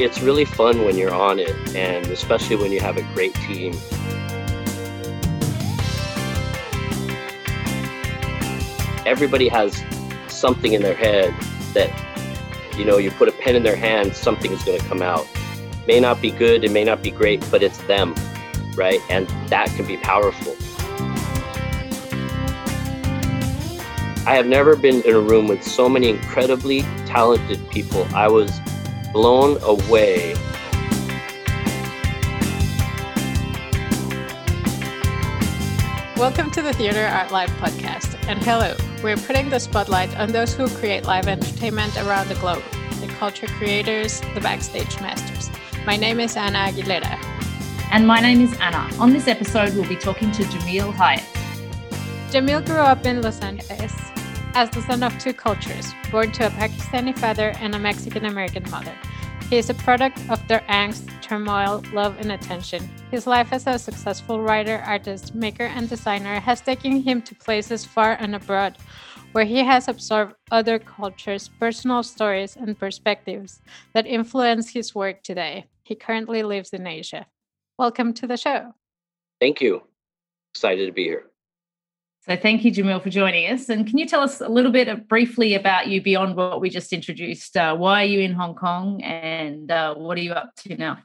It's really fun when you're on it, and especially when you have a great team. Everybody has something in their head that, you know, you put a pen in their hand, something is going to come out. It may not be good, it may not be great, but it's them, right? And that can be powerful. I have never been in a room with so many incredibly talented people. I was blown away. Welcome to the Theater Art Live podcast, and hello. We're putting the spotlight on those who create live entertainment around the globe, the culture creators, the backstage masters. My name is Anna Aguilera. And my name is Anna. On this episode, we'll be talking to Jamil Hyatt. Jamil grew up in Los Angeles as the son of two cultures, born to a Pakistani father and a Mexican-American mother. He is a product of their angst, turmoil, love, and attention. His life as a successful writer, artist, maker, and designer has taken him to places far and abroad, where he has absorbed other cultures, personal stories, and perspectives that influence his work today. He currently lives in Asia. Welcome to the show. Thank you. Excited to be here. So thank you, Jamil, for joining us. And can you tell us a little bit briefly about you beyond what we just introduced? Why are you in Hong Kong, and what are you up to now?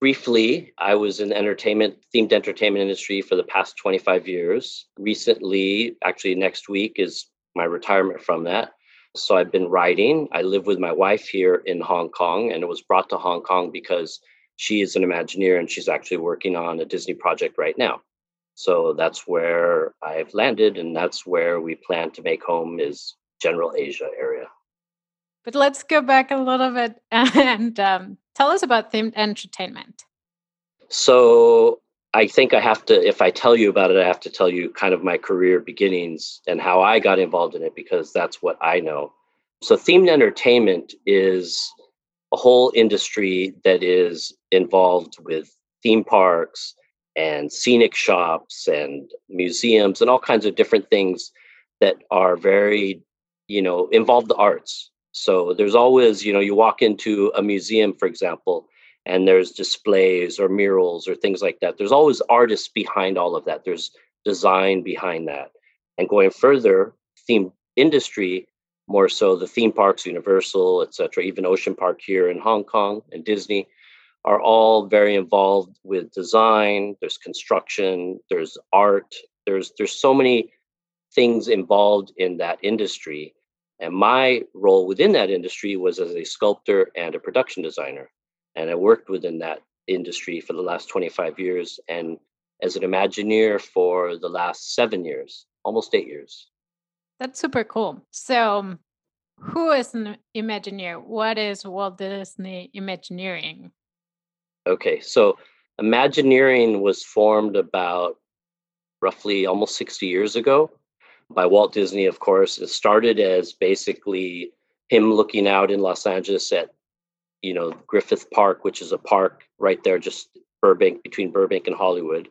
Briefly, I was in the themed entertainment industry for the past 25 years. Recently, actually next week is my retirement from that. So I've been writing. I live with my wife here in Hong Kong, and it was brought to Hong Kong because she is an Imagineer and she's actually working on a Disney project right now. So that's where I've landed, and that's where we plan to make home, is general Asia area. But let's go back a little bit and tell us about themed entertainment. So I think I have to, if I tell you about it, I have to tell you kind of my career beginnings and how I got involved in it, because that's what I know. So themed entertainment is a whole industry that is involved with theme parks and scenic shops and museums and all kinds of different things that are very, you know, involve the arts. So there's always, you know, you walk into a museum, for example, and there's displays or murals or things like that. There's always artists behind all of that. There's design behind that. And going further, theme industry, more so the theme parks, Universal, et cetera, even Ocean Park here in Hong Kong and Disney, are all very involved with design. There's construction, there's art, there's so many things involved in that industry. And my role within that industry was as a sculptor and a production designer. And I worked within that industry for the last 25 years and as an Imagineer for the last 7 years, almost 8 years. That's super cool. So who is an Imagineer? What is Walt Disney Imagineering? Okay, so Imagineering was formed about roughly almost 60 years ago by Walt Disney, of course. It started as basically him looking out in Los Angeles at, you know, Griffith Park, which is a park right there, just Burbank, between Burbank and Hollywood.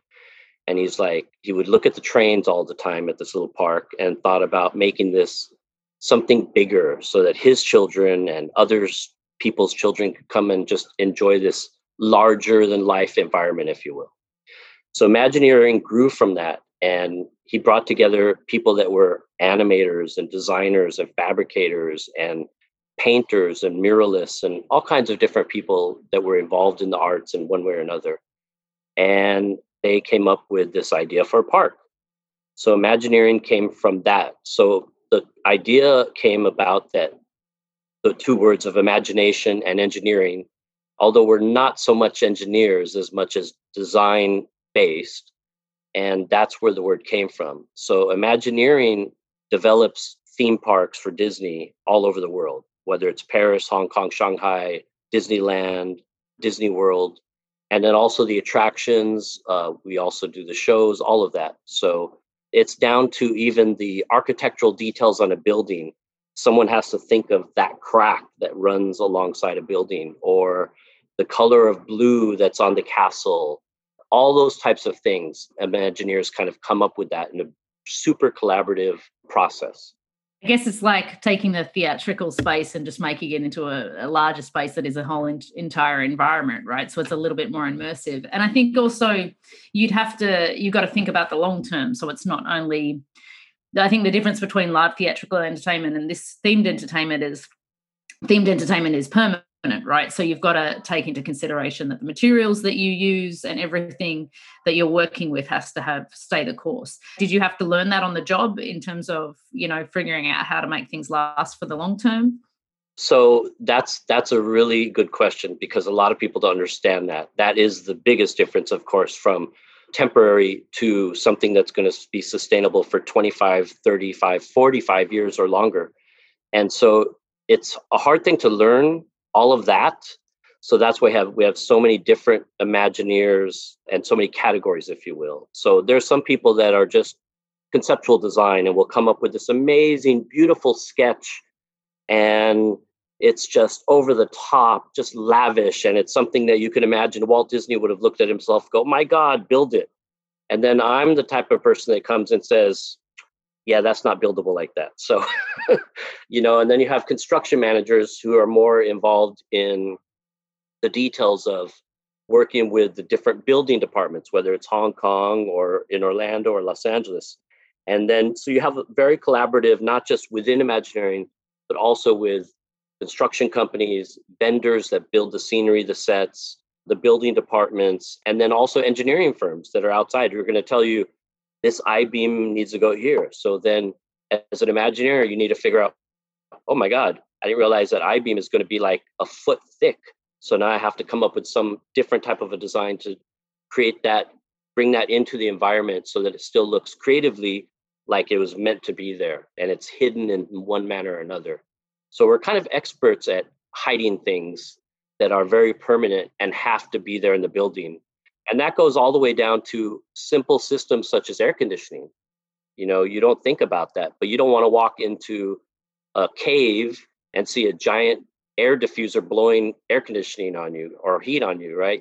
And he's like, he would look at the trains all the time at this little park and thought about making this something bigger so that his children and other people's children could come and just enjoy this larger than life environment, if you will. So Imagineering grew from that. And he brought together people that were animators and designers and fabricators and painters and muralists and all kinds of different people that were involved in the arts in one way or another. And they came up with this idea for a park. So Imagineering came from that. So the idea came about that the two words of imagination and engineering, although we're not so much engineers as much as design-based, and that's where the word came from. So Imagineering develops theme parks for Disney all over the world, whether it's Paris, Hong Kong, Shanghai, Disneyland, Disney World, and then also the attractions. We also do the shows, all of that. So it's down to even the architectural details on a building. Someone has to think of that crack that runs alongside a building, or the color of blue that's on the castle, all those types of things. Imagineers kind of come up with that in a super collaborative process. I guess it's like taking the theatrical space and just making it into a larger space that is a whole entire environment, right? So it's a little bit more immersive. And I think also you've got to think about the long term. So it's not only, I think the difference between live theatrical entertainment and this themed entertainment is permanent, right? So you've got to take into consideration that the materials that you use and everything that you're working with has to stay the course. Did you have to learn that on the job in terms of, you know, figuring out how to make things last for the long term? So that's a really good question, because a lot of people don't understand that. That is the biggest difference, of course, from temporary to something that's going to be sustainable for 25, 35, 45 years or longer. And so it's a hard thing to learn all of that. So that's why we have so many different Imagineers and so many categories, if you will. So there's some people that are just conceptual design and will come up with this amazing, beautiful sketch. And it's just over the top, just lavish. And it's something that you can imagine Walt Disney would have looked at himself, go, my God, build it. And then I'm the type of person that comes and says, yeah, that's not buildable like that. So, you know, and then you have construction managers who are more involved in the details of working with the different building departments, whether it's Hong Kong or in Orlando or Los Angeles. And then, so you have a very collaborative, not just within Imagineering, but also with construction companies, vendors that build the scenery, the sets, the building departments, and then also engineering firms that are outside who are going to tell you, this I-beam needs to go here. So then as an Imagineer, you need to figure out, oh my God, I didn't realize that I-beam is going to be like a foot thick. So now I have to come up with some different type of a design to create that, bring that into the environment so that it still looks creatively like it was meant to be there. And it's hidden in one manner or another. So we're kind of experts at hiding things that are very permanent and have to be there in the building. And that goes all the way down to simple systems such as air conditioning. You know, you don't think about that, but you don't want to walk into a cave and see a giant air diffuser blowing air conditioning on you or heat on you, right?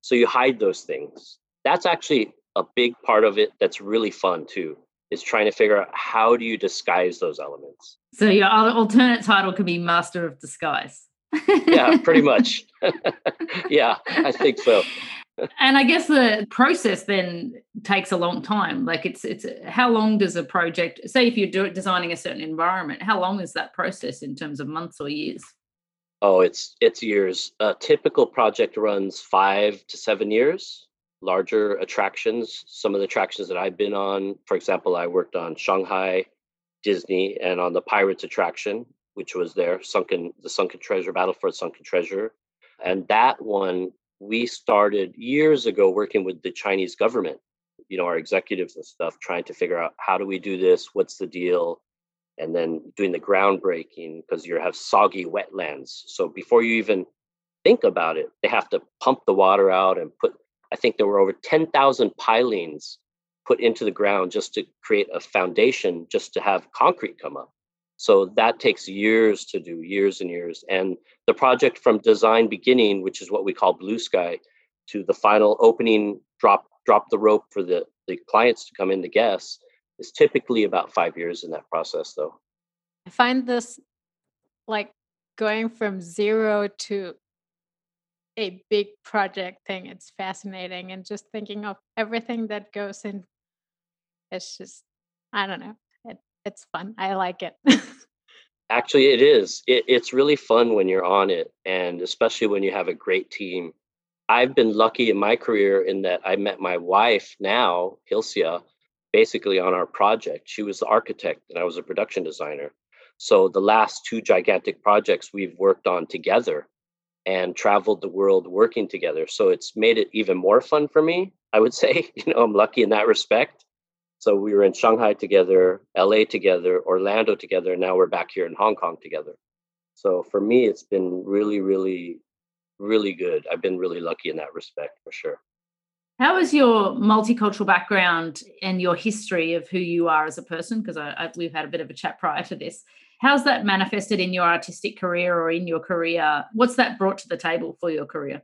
So you hide those things. That's actually a big part of it that's really fun too, is trying to figure out how do you disguise those elements. So your alternate title could be Master of Disguise. Yeah, pretty much. Yeah, I think so. And I guess the process then takes a long time. Like it's how long does a project, say if you're designing a certain environment, how long is that process in terms of months or years? Oh, it's years. A typical project runs 5 to 7 years. Larger attractions, some of the attractions that I've been on, for example, I worked on Shanghai Disney and on the Pirates attraction, which was there, Battle for the Sunken Treasure. And that one, we started years ago working with the Chinese government, you know, our executives and stuff, trying to figure out how do we do this? What's the deal? And then doing the groundbreaking, because you have soggy wetlands. So before you even think about it, they have to pump the water out and put, I think there were over 10,000 pilings put into the ground just to create a foundation, just to have concrete come up. So that takes years to do, years and years. And the project from design beginning, which is what we call blue sky, to the final opening, drop the rope for the clients to come in to guess, is typically about 5 years in that process, though. I find this like going from zero to a big project thing. It's fascinating. And just thinking of everything that goes in, it's just, I don't know. It's fun. I like it. Actually, it is. It's really fun when you're on it, and especially when you have a great team. I've been lucky in my career in that I met my wife now, Hilsia, basically on our project. She was the architect and I was a production designer. So the last two gigantic projects we've worked on together and traveled the world working together. So it's made it even more fun for me, I would say. You know, I'm lucky in that respect. So we were in Shanghai together, LA together, Orlando together, and now we're back here in Hong Kong together. So for me, it's been really, really, really good. I've been really lucky in that respect, for sure. How is your multicultural background and your history of who you are as a person, because we've had a bit of a chat prior to this, how's that manifested in your artistic career or in your career? What's that brought to the table for your career?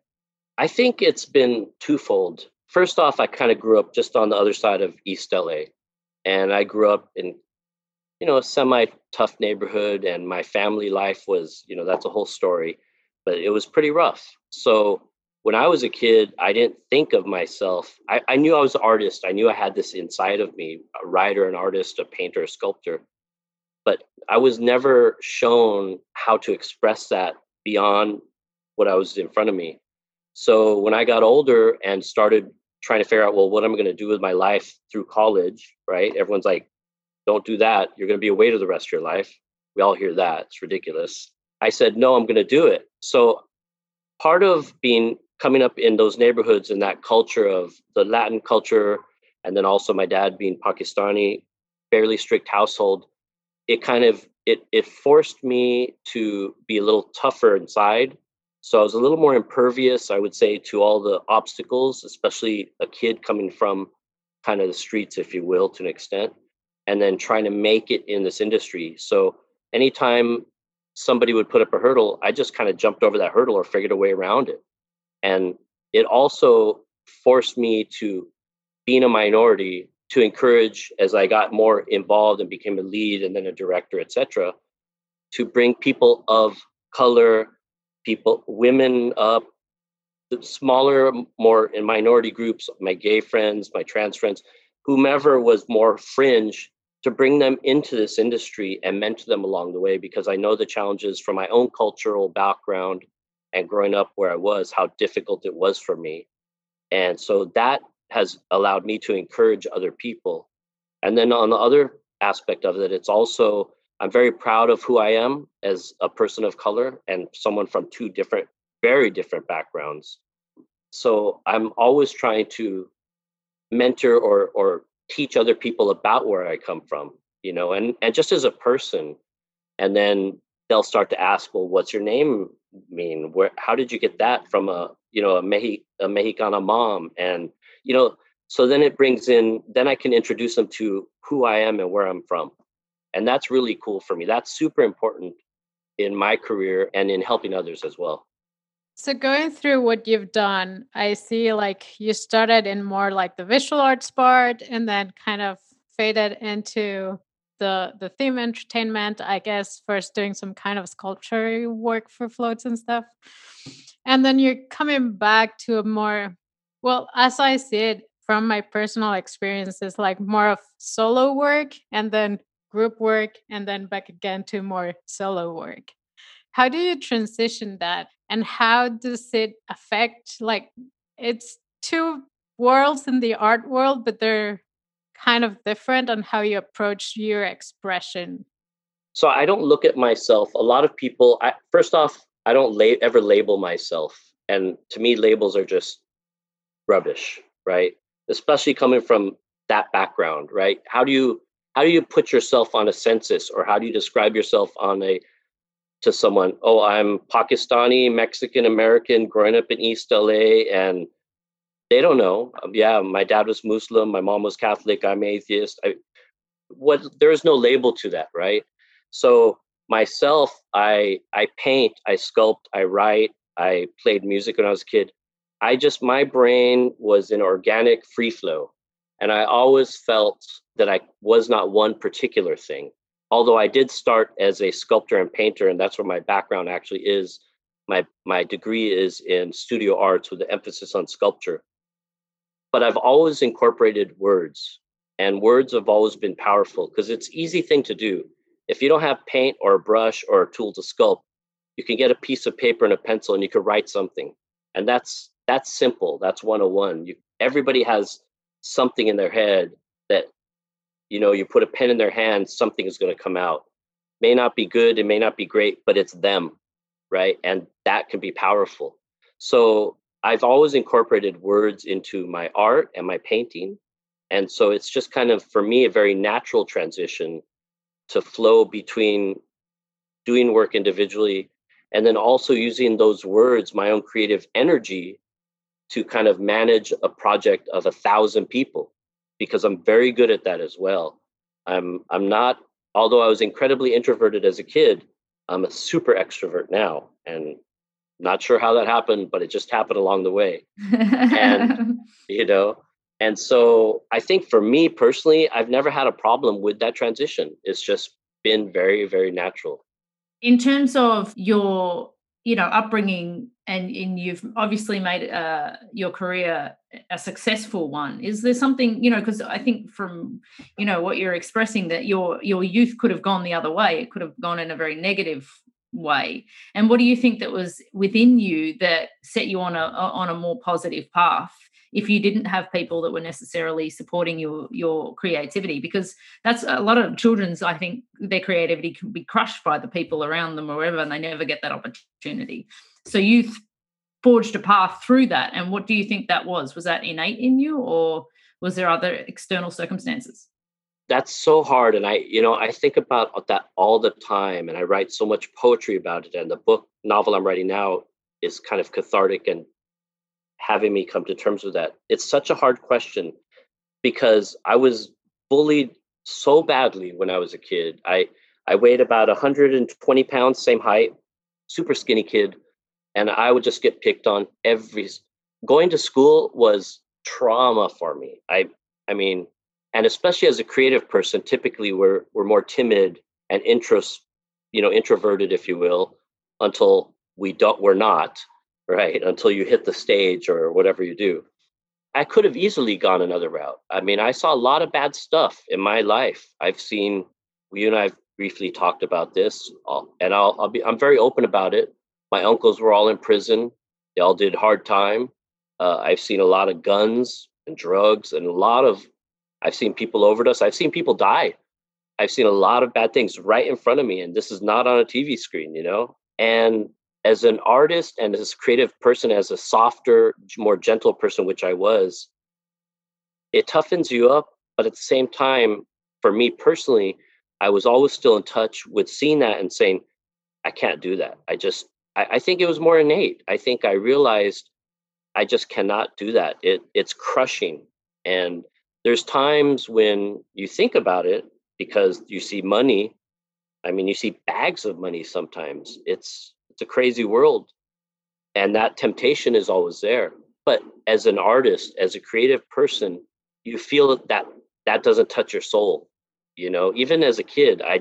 I think it's been twofold. First off, I kind of grew up just on the other side of East LA, and I grew up in you know, a semi-tough neighborhood, and my family life was, you know, that's a whole story, but it was pretty rough. So when I was a kid, I didn't think of myself. I knew I was an artist. I knew I had this inside of me, a writer, an artist, a painter, a sculptor, but I was never shown how to express that beyond what I was in front of me. So when I got older and started trying to figure out, well, what am I going to do with my life through college, right? Everyone's like, don't do that. You're going to be away to the rest of your life. We all hear that. It's ridiculous. I said, no, I'm going to do it. So part of coming up in those neighborhoods and that culture of the Latin culture, and then also my dad being Pakistani, fairly strict household, it forced me to be a little tougher inside. So I was a little more impervious, I would say, to all the obstacles, especially a kid coming from kind of the streets, if you will, to an extent, and then trying to make it in this industry. So anytime somebody would put up a hurdle, I just kind of jumped over that hurdle or figured a way around it. And it also forced me to, being a minority, to encourage, as I got more involved and became a lead and then a director, et cetera, to bring people of color, people, women up, the smaller, more in minority groups, my gay friends, my trans friends, whomever was more fringe, to bring them into this industry and mentor them along the way, because I know the challenges from my own cultural background and growing up where I was, how difficult it was for me. And so that has allowed me to encourage other people. And then on the other aspect of it, it's also, I'm very proud of who I am as a person of color and someone from two different, very different backgrounds. So I'm always trying to mentor or teach other people about where I come from, you know, and just as a person. And then they'll start to ask, well, what's your name mean? How did you get that from a Mexicana mom? And, you know, so then it brings in, then I can introduce them to who I am and where I'm from. And that's really cool for me. That's super important in my career and in helping others as well. So going through what you've done, I see like you started in more like the visual arts part and then kind of faded into the theme entertainment, I guess, first doing some kind of sculpture work for floats and stuff. And then you're coming back to a more, well, as I see it from my personal experiences, like more of solo work and then group work, and then back again to more solo work. How do you transition that? And how does it affect, like, it's two worlds in the art world, but they're kind of different on how you approach your expression. So I don't look at myself. A lot of people, first off, I don't ever label myself. And to me, labels are just rubbish, right? Especially coming from that background, right? How do you put yourself on a census, or how do you describe yourself to someone? Oh, I'm Pakistani, Mexican American, growing up in East LA, and they don't know. Yeah, my dad was Muslim, my mom was Catholic, I'm atheist. There is no label to that, right? So myself, I paint, I sculpt, I write, I played music when I was a kid. My brain was an organic free flow. And I always felt that I was not one particular thing, although I did start as a sculptor and painter, and that's where my background actually is. My degree is in studio arts with an emphasis on sculpture. But I've always incorporated words, and words have always been powerful because it's an easy thing to do. If you don't have paint or a brush or a tool to sculpt, you can get a piece of paper and a pencil and you can write something. And that's simple. That's 101. Everybody has something in their head that, you know, you put a pen in their hand, something is going to come out. May not be good, it may not be great, but it's them, right? And that can be powerful. So I've always incorporated words into my art and my painting. And so it's just kind of, for me, a very natural transition to flow between doing work individually and then also using those words, my own creative energy, to kind of manage a project of 1,000 people, because I'm very good at that as well. I'm not, although I was incredibly introverted as a kid, I'm a super extrovert now, and not sure how that happened, but it just happened along the way. And, you know, And so I think for me personally, I've never had a problem with that transition. It's just been very, very natural. In terms of your, you know, upbringing, and you've obviously made your career a successful one. Is there something, you know, because I think from, you know, what you're expressing, that your youth could have gone the other way. It could have gone in a very negative way. And what do you think that was within you that set you on a more positive path, if you didn't have people that were necessarily supporting your creativity? Because that's a lot of children's, I think, their creativity can be crushed by the people around them or whatever, and they never get that opportunity. So you forged a path through that. And what do you think that was? Was that innate in you, or was there other external circumstances? That's so hard. And I think about that all the time, and I write so much poetry about it. And the novel I'm writing now is kind of cathartic and having me come to terms with that. It's such a hard question, because I was bullied so badly when I was a kid. I weighed about 120 pounds, same height, super skinny kid. And I would just get picked on going to school was trauma for me. I mean, and especially as a creative person, typically we're more timid and introverted, if you will, until we're not. Right, until you hit the stage or whatever you do. I could have easily gone another route. I mean, I saw a lot of bad stuff in my life. You and I have briefly talked about this, and I'm very open about it. My uncles were all in prison. They all did hard time. I've seen a lot of guns and drugs, and I've seen people overdose. I've seen people die. I've seen a lot of bad things right in front of me, and this is not on a TV screen, you know? And as an artist and as a creative person, as a softer, more gentle person, which I was, it toughens you up. But at the same time, for me personally, I was always still in touch with seeing that and saying, I can't do that. I think it was more innate. I think I realized I just cannot do that. It's crushing. And there's times when you think about it, because you see money. I mean, you see bags of money sometimes. It's a crazy world, and that temptation is always there. But as an artist, as a creative person, you feel that doesn't touch your soul. You know, even as a kid, I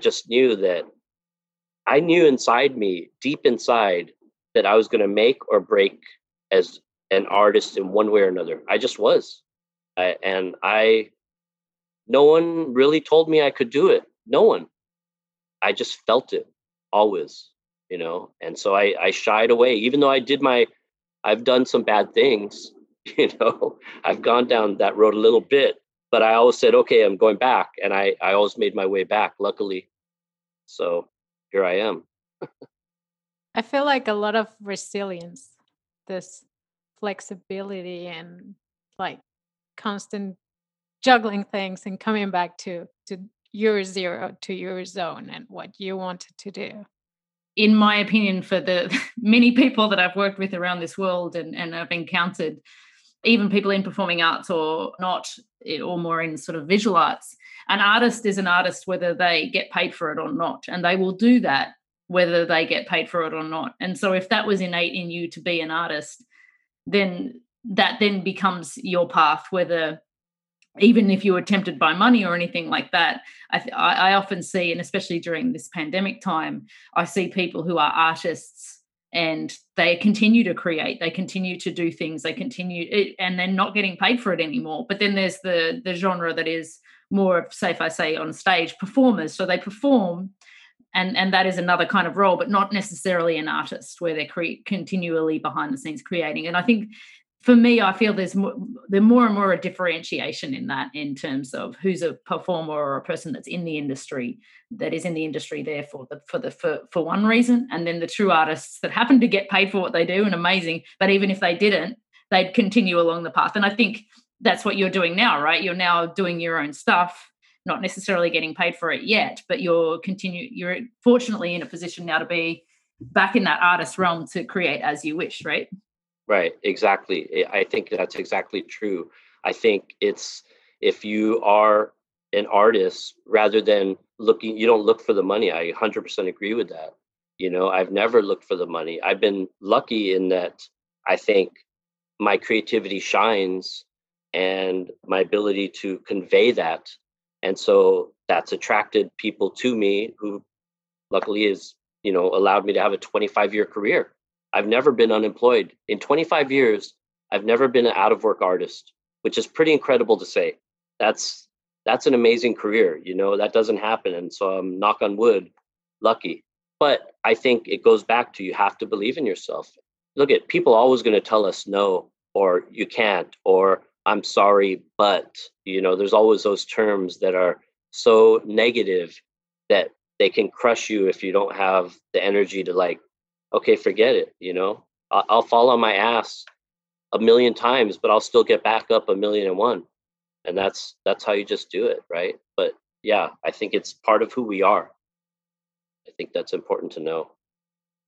knew inside me, deep inside, that I was going to make or break as an artist in one way or another. I just was. No one really told me I could do it. No one. I just felt it always. You know, and so I shied away, even though I've done some bad things, you know, I've gone down that road a little bit, but I always said, okay, I'm going back. And I always made my way back, luckily. So here I am. I feel like a lot of resilience, this flexibility and like constant juggling things and coming back to your zero, to your zone and what you wanted to do. In my opinion, for the many people that I've worked with around this world and I've encountered, even people in performing arts or not, or more in sort of visual arts, an artist is an artist whether they get paid for it or not. And they will do that whether they get paid for it or not. And so if that was innate in you to be an artist, then that then becomes your path, whether even if you were tempted by money or anything like that. I often see, and especially during this pandemic time, I see people who are artists and they continue to create, they continue to do things, and they're not getting paid for it anymore. But then there's the genre that is more of, say, if I say on stage, performers. So they perform, and that is another kind of role, but not necessarily an artist, where they're continually behind the scenes creating. And I think, for me, I feel there's more and more a differentiation in that, in terms of who's a performer or a person that's in the industry, there for one reason, and then the true artists that happen to get paid for what they do and amazing, but even if they didn't, they'd continue along the path. And I think that's what you're doing now, right? You're now doing your own stuff, not necessarily getting paid for it yet, but you're fortunately in a position now to be back in that artist realm to create as you wish, right? Right, exactly. I think that's exactly true. I think it's, if you are an artist, rather than you don't look for the money. I 100% agree with that. You know, I've never looked for the money. I've been lucky in that I think my creativity shines and my ability to convey that. And so that's attracted people to me, who luckily is, you know, allowed me to have a 25-year career. I've never been unemployed. In 25 years, I've never been an out-of-work artist, which is pretty incredible to say. That's an amazing career, you know, that doesn't happen. And so I'm, knock on wood, lucky. But I think it goes back to, you have to believe in yourself. Look at, people always going to tell us no, or you can't, or I'm sorry, but, you know, there's always those terms that are so negative that they can crush you if you don't have the energy to, like, okay, forget it. You know, I'll fall on my ass 1,000,000 times, but I'll still get back up 1,000,001. And that's how you just do it. Right. But yeah, I think it's part of who we are. I think that's important to know.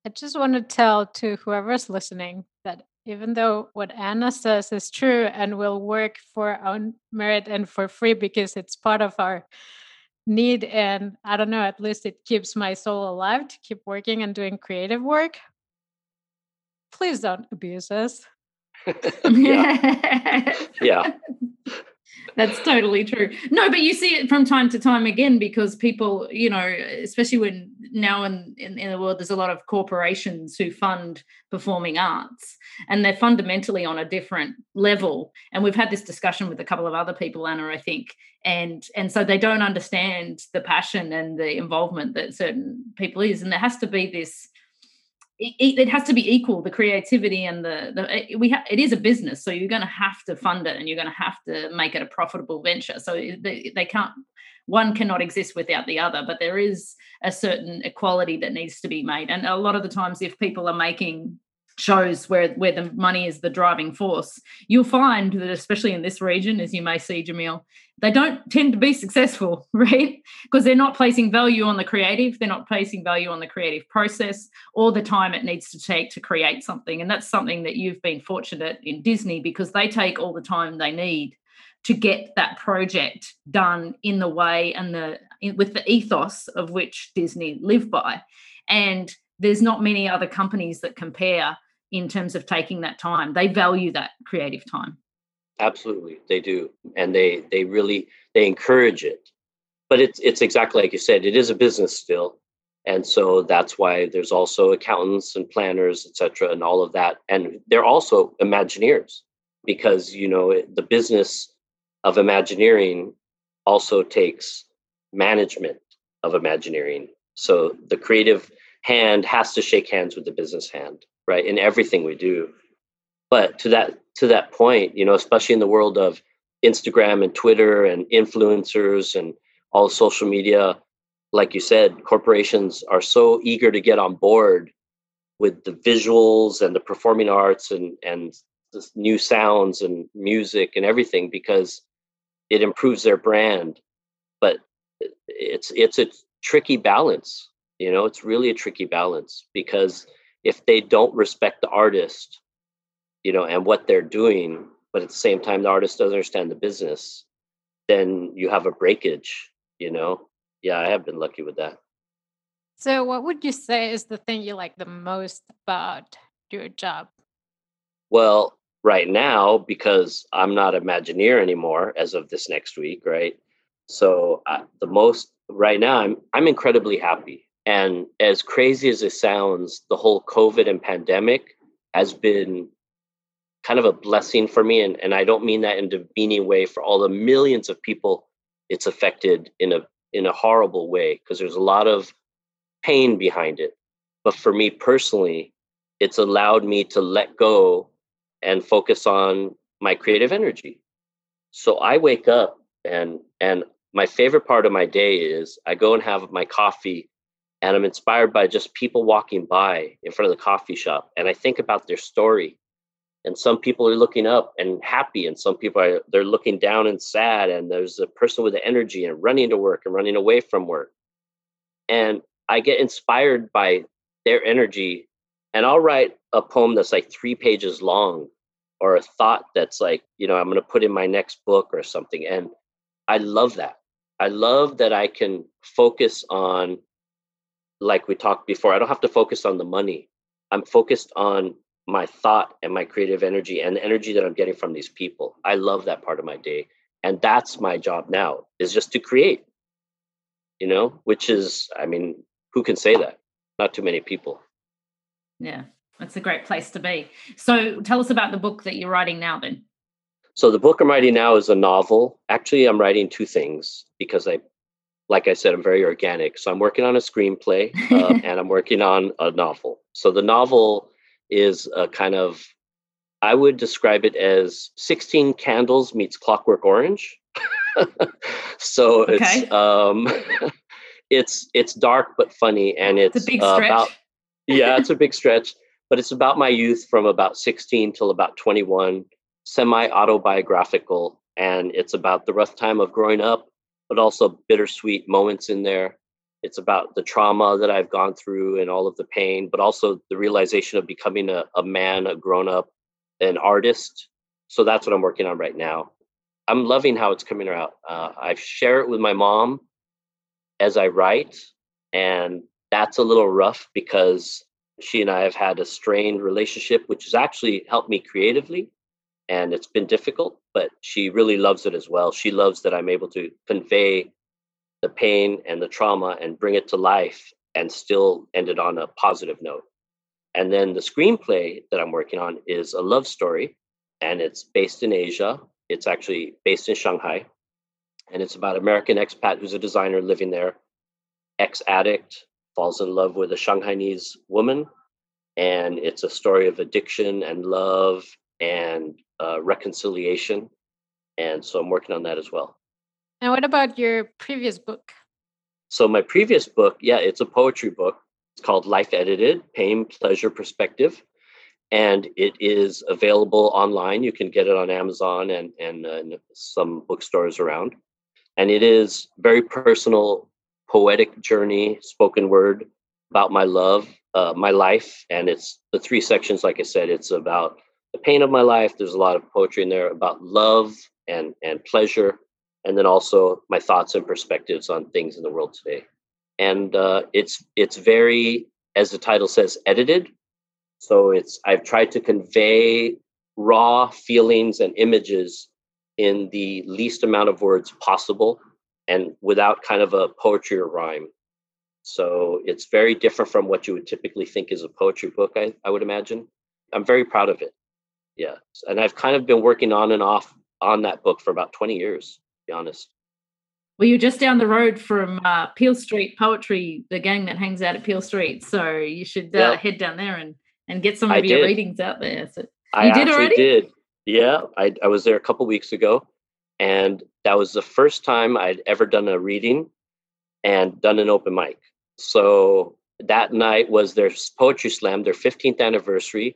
I just want to tell to whoever's listening that even though what Anna says is true, and we'll work for our own merit and for free because it's part of our need, and I don't know, at least it keeps my soul alive to keep working and doing creative work. Please don't abuse us. Yeah. Yeah. That's totally true. No, but you see it from time to time again, because people, you know, especially when now in the world, there's a lot of corporations who fund performing arts, and they're fundamentally on a different level. And we've had this discussion with a couple of other people, Anna, I think. And so they don't understand the passion and the involvement that certain people is. And there has to be this, it has to be equal, the creativity and it is a business, so you're going to have to fund it and you're going to have to make it a profitable venture. So they can't, one cannot exist without the other, but there is a certain equality that needs to be made. And a lot of the times, if people are making shows where the money is the driving force, you'll find that, especially in this region, as you may see, Jamil, they don't tend to be successful, right? Because they're not placing value on the creative, they're not placing value on the creative process or the time it needs to take to create something. And that's something that you've been fortunate in Disney, because they take all the time they need to get that project done in the way and with the ethos of which Disney live by. And there's not many other companies that compare in terms of taking that time. They value that creative time. Absolutely, they do. And they really encourage it. But it's exactly like you said, it is a business still. And so that's why there's also accountants and planners, et cetera, and all of that. And they're also Imagineers, because, you know, the business of Imagineering also takes management of Imagineering. So the creative hand has to shake hands with the business hand, right? In everything we do. But to that point, you know, especially in the world of Instagram and Twitter and influencers and all social media, like you said, corporations are so eager to get on board with the visuals and the performing arts and the new sounds and music and everything, because it improves their brand. But it's a tricky balance. You know, it's really a tricky balance, because if they don't respect the artist, you know, and what they're doing, but at the same time, the artist doesn't understand the business, then you have a breakage, you know? Yeah, I have been lucky with that. So what would you say is the thing you like the most about your job? Well, right now, because I'm not an Imagineer anymore as of this next week, right? So right now, I'm incredibly happy. And as crazy as it sounds, the whole COVID and pandemic has been kind of a blessing for me. And I don't mean that in a demeaning way for all the millions of people it's affected in a horrible way, because there's a lot of pain behind it. But for me personally, it's allowed me to let go and focus on my creative energy. So I wake up and my favorite part of my day is I go and have my coffee. And I'm inspired by just people walking by in front of the coffee shop. And I think about their story. And some people are looking up and happy. And some people they're looking down and sad. And there's a person with the energy and running to work and running away from work. And I get inspired by their energy. And I'll write a poem that's like 3 pages long, or a thought that's like, you know, I'm going to put in my next book or something. And I love that. I love that I can focus on, like we talked before, I don't have to focus on the money. I'm focused on my thought and my creative energy and the energy that I'm getting from these people. I love that part of my day. And that's my job now, is just to create, you know, which is, I mean, who can say that? Not too many people. Yeah, that's a great place to be. So tell us about the book that you're writing now then. So the book I'm writing now is a novel. Actually, I'm writing two things because like I said, I'm very organic. So I'm working on a screenplay and I'm working on a novel. So the novel is a kind of, I would describe it as 16 Candles meets Clockwork Orange. So okay. It's dark, but funny. And it's a big stretch. It's a big stretch, but it's about my youth from about 16 till about 21, semi-autobiographical. And it's about the rough time of growing up, but also bittersweet moments in there. It's about the trauma that I've gone through and all of the pain, but also the realization of becoming a man, a grown-up, an artist. So that's what I'm working on right now. I'm loving how it's coming out. I share it with my mom as I write, and that's a little rough because she and I have had a strained relationship, which has actually helped me creatively. And it's been difficult, but she really loves it as well. She loves that I'm able to convey the pain and the trauma and bring it to life and still end it on a positive note. And then the screenplay that I'm working on is a love story, and it's based in Asia. It's actually based in Shanghai, and it's about an American expat who's a designer living there, ex-addict, falls in love with a Shanghainese woman, and it's a story of addiction and love and reconciliation. And so I'm working on that as well. And what about your previous book? So my previous book, it's a poetry book. It's called Life Edited: Pain, Pleasure, Perspective. And it is available online. You can get it on Amazon and some bookstores around. And it is very personal, poetic journey, spoken word about my love, my life. And it's the three sections, like I said, it's about the pain of my life. There's a lot of poetry in there about love and pleasure, and then also my thoughts and perspectives on things in the world today. And it's very, as the title says, edited. So I've tried to convey raw feelings and images in the least amount of words possible and without kind of a poetry or rhyme. So it's very different from what you would typically think is a poetry book, I would imagine. I'm very proud of it. Yeah. And I've kind of been working on and off on that book for about 20 years, to be honest. Well, you're just down the road from Peel Street Poetry, the gang that hangs out at Peel Street. So you should head down there and get some of your readings out there. So, you did already? Yeah. I was there a couple of weeks ago, and that was the first time I'd ever done a reading and done an open mic. So that night was their poetry slam, their 15th anniversary.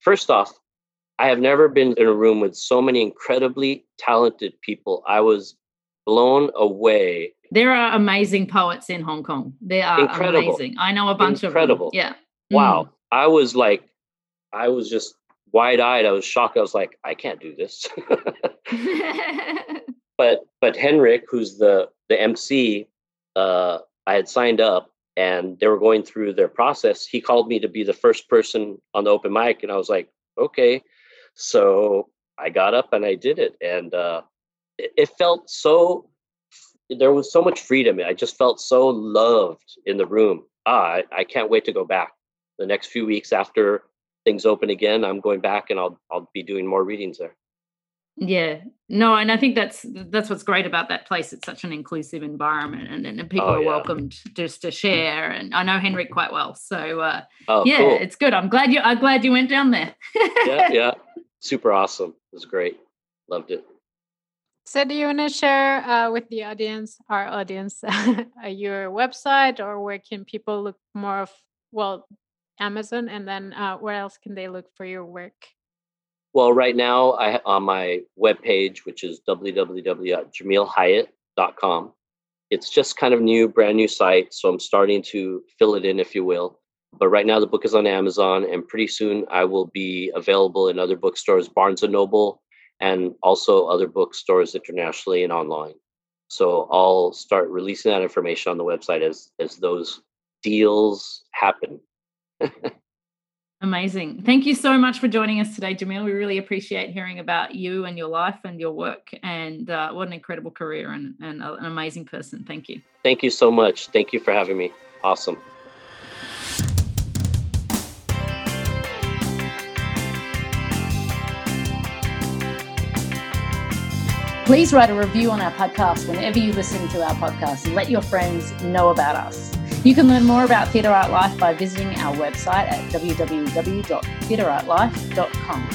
First off, I have never been in a room with so many incredibly talented people. I was blown away. There are amazing poets in Hong Kong. They are amazing. I know a bunch of them. Yeah. Wow. I was just wide-eyed. I was shocked. I was like, I can't do this. But Henrik, who's the MC, I had signed up and they were going through their process. He called me to be the first person on the open mic. And I was like, okay. So I got up and I did it. And it felt so, there was so much freedom. I just felt so loved in the room. I can't wait to go back. The next few weeks after things open again, I'm going back and I'll be doing more readings there. Yeah, no, and I think that's what's great about that place. It's such an inclusive environment, and people are welcomed just to share. And I know Henrik quite well, so cool. It's good. I'm glad you went down there. Yeah, super awesome. It was great. Loved it. So, do you want to share with the audience, your website, or where can people look more of? Well, Amazon, and then where else can they look for your work? Well, right now on my webpage, which is www.jamilhyatt.com, it's just kind of brand new site. So I'm starting to fill it in, if you will. But right now the book is on Amazon, and pretty soon I will be available in other bookstores, Barnes & Noble, and also other bookstores internationally and online. So I'll start releasing that information on the website as those deals happen. Amazing. Thank you so much for joining us today, Jamil. We really appreciate hearing about you and your life and your work, and what an incredible career and an amazing person. Thank you. Thank you so much. Thank you for having me. Awesome. Please write a review on our podcast whenever you listen to our podcast, and let your friends know about us. You can learn more about Theatre Art Life by visiting our website at www.theatreartlife.com.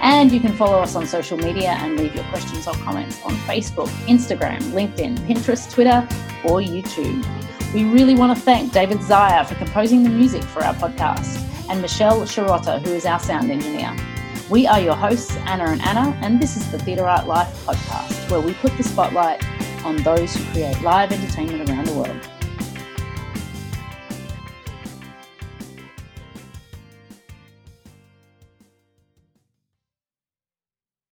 And you can follow us on social media and leave your questions or comments on Facebook, Instagram, LinkedIn, Pinterest, Twitter, or YouTube. We really want to thank David Zaya for composing the music for our podcast, and Michelle Shirotta, who is our sound engineer. We are your hosts, Anna and Anna, and this is the Theatre Art Life podcast, where we put the spotlight on those who create live entertainment around the world.